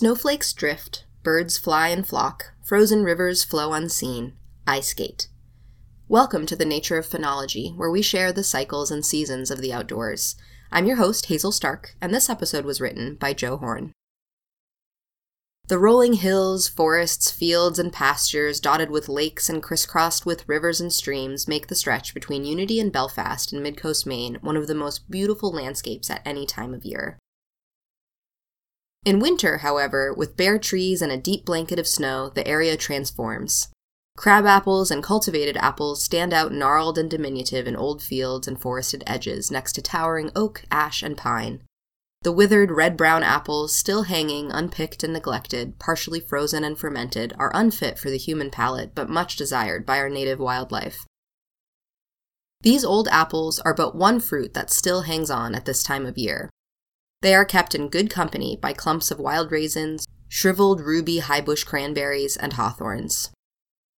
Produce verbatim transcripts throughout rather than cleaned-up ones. Snowflakes drift, birds fly and flock, frozen rivers flow unseen, I skate. Welcome to the Nature of Phenology, where we share the cycles and seasons of the outdoors. I'm your host, Hazel Stark, and this episode was written by Joe Horn. The rolling hills, forests, fields, and pastures dotted with lakes and crisscrossed with rivers and streams make the stretch between Unity and Belfast in Midcoast Maine one of the most beautiful landscapes at any time of year. In winter, however, with bare trees and a deep blanket of snow, the area transforms. Crab apples and cultivated apples stand out gnarled and diminutive in old fields and forested edges next to towering oak, ash, and pine. The withered red-brown apples, still hanging, unpicked and neglected, partially frozen and fermented, are unfit for the human palate but much desired by our native wildlife. These old apples are but one fruit that still hangs on at this time of year. They are kept in good company by clumps of wild raisins, shriveled ruby highbush cranberries, and hawthorns.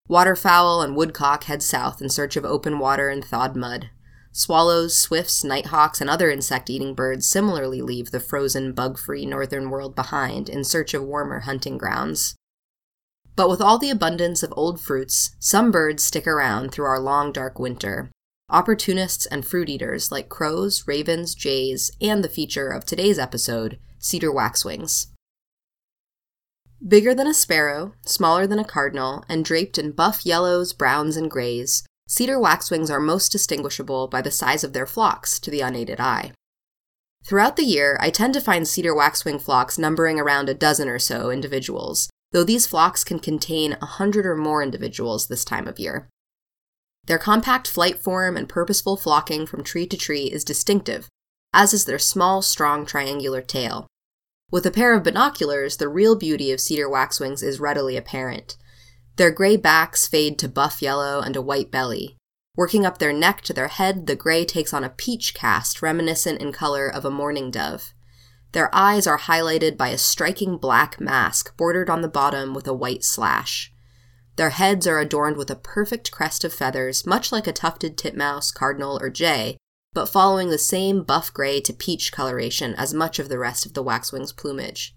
Waterfowl and woodcock head south in search of open water and thawed mud. Swallows, swifts, nighthawks, and other insect-eating birds similarly leave the frozen, bug-free northern world behind in search of warmer hunting grounds. But with all the abundance of old fruits, some birds stick around through our long, dark winter. Opportunists and fruit-eaters like crows, ravens, jays, and the feature of today's episode, cedar waxwings. Bigger than a sparrow, smaller than a cardinal, and draped in buff yellows, browns, and grays, cedar waxwings are most distinguishable by the size of their flocks to the unaided eye. Throughout the year, I tend to find cedar waxwing flocks numbering around a dozen or so individuals, though these flocks can contain a hundred or more individuals this time of year. Their compact flight form and purposeful flocking from tree to tree is distinctive, as is their small, strong, triangular tail. With a pair of binoculars, the real beauty of cedar waxwings is readily apparent. Their gray backs fade to buff yellow and a white belly. Working up their neck to their head, the gray takes on a peach cast reminiscent in color of a mourning dove. Their eyes are highlighted by a striking black mask bordered on the bottom with a white slash. Their heads are adorned with a perfect crest of feathers, much like a tufted titmouse, cardinal, or jay, but following the same buff-gray to peach coloration as much of the rest of the waxwing's plumage.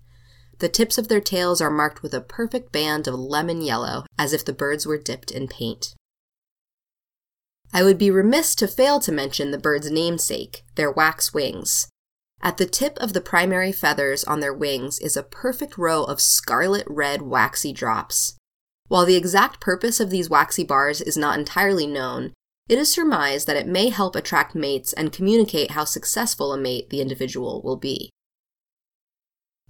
The tips of their tails are marked with a perfect band of lemon yellow, as if the birds were dipped in paint. I would be remiss to fail to mention the bird's namesake, their wax wings. At the tip of the primary feathers on their wings is a perfect row of scarlet-red waxy drops. While the exact purpose of these waxy bars is not entirely known, it is surmised that it may help attract mates and communicate how successful a mate the individual will be.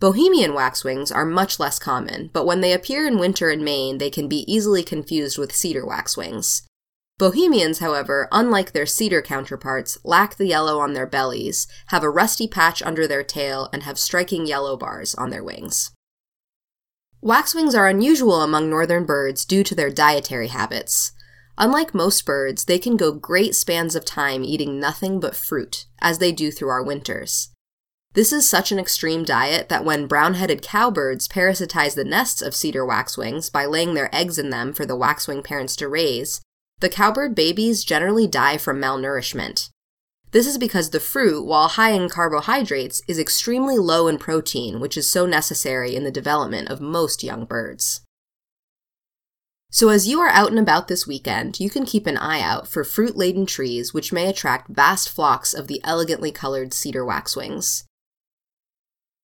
Bohemian waxwings are much less common, but when they appear in winter in Maine, they can be easily confused with cedar waxwings. Bohemians, however, unlike their cedar counterparts, lack the yellow on their bellies, have a rusty patch under their tail, and have striking yellow bars on their wings. Waxwings are unusual among northern birds due to their dietary habits. Unlike most birds, they can go great spans of time eating nothing but fruit, as they do through our winters. This is such an extreme diet that when brown-headed cowbirds parasitize the nests of cedar waxwings by laying their eggs in them for the waxwing parents to raise, the cowbird babies generally die from malnourishment. This is because the fruit, while high in carbohydrates, is extremely low in protein, which is so necessary in the development of most young birds. So as you are out and about this weekend, you can keep an eye out for fruit-laden trees which may attract vast flocks of the elegantly colored cedar waxwings.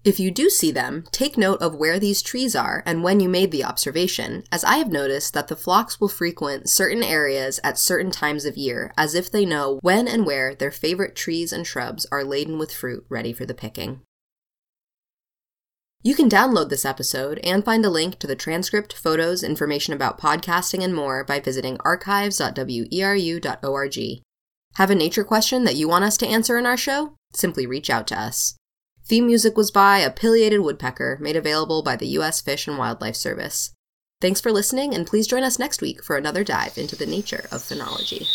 If you do see them, take note of where these trees are and when you made the observation, as I have noticed that the flocks will frequent certain areas at certain times of year, as if they know when and where their favorite trees and shrubs are laden with fruit ready for the picking. You can download this episode and find a link to the transcript, photos, information about podcasting, and more by visiting archives dot weru dot org. Have a nature question that you want us to answer in our show? Simply reach out to us. Theme music was by A Pileated Woodpecker, made available by the U S Fish and Wildlife Service. Thanks for listening, and please join us next week for another dive into the nature of phenology.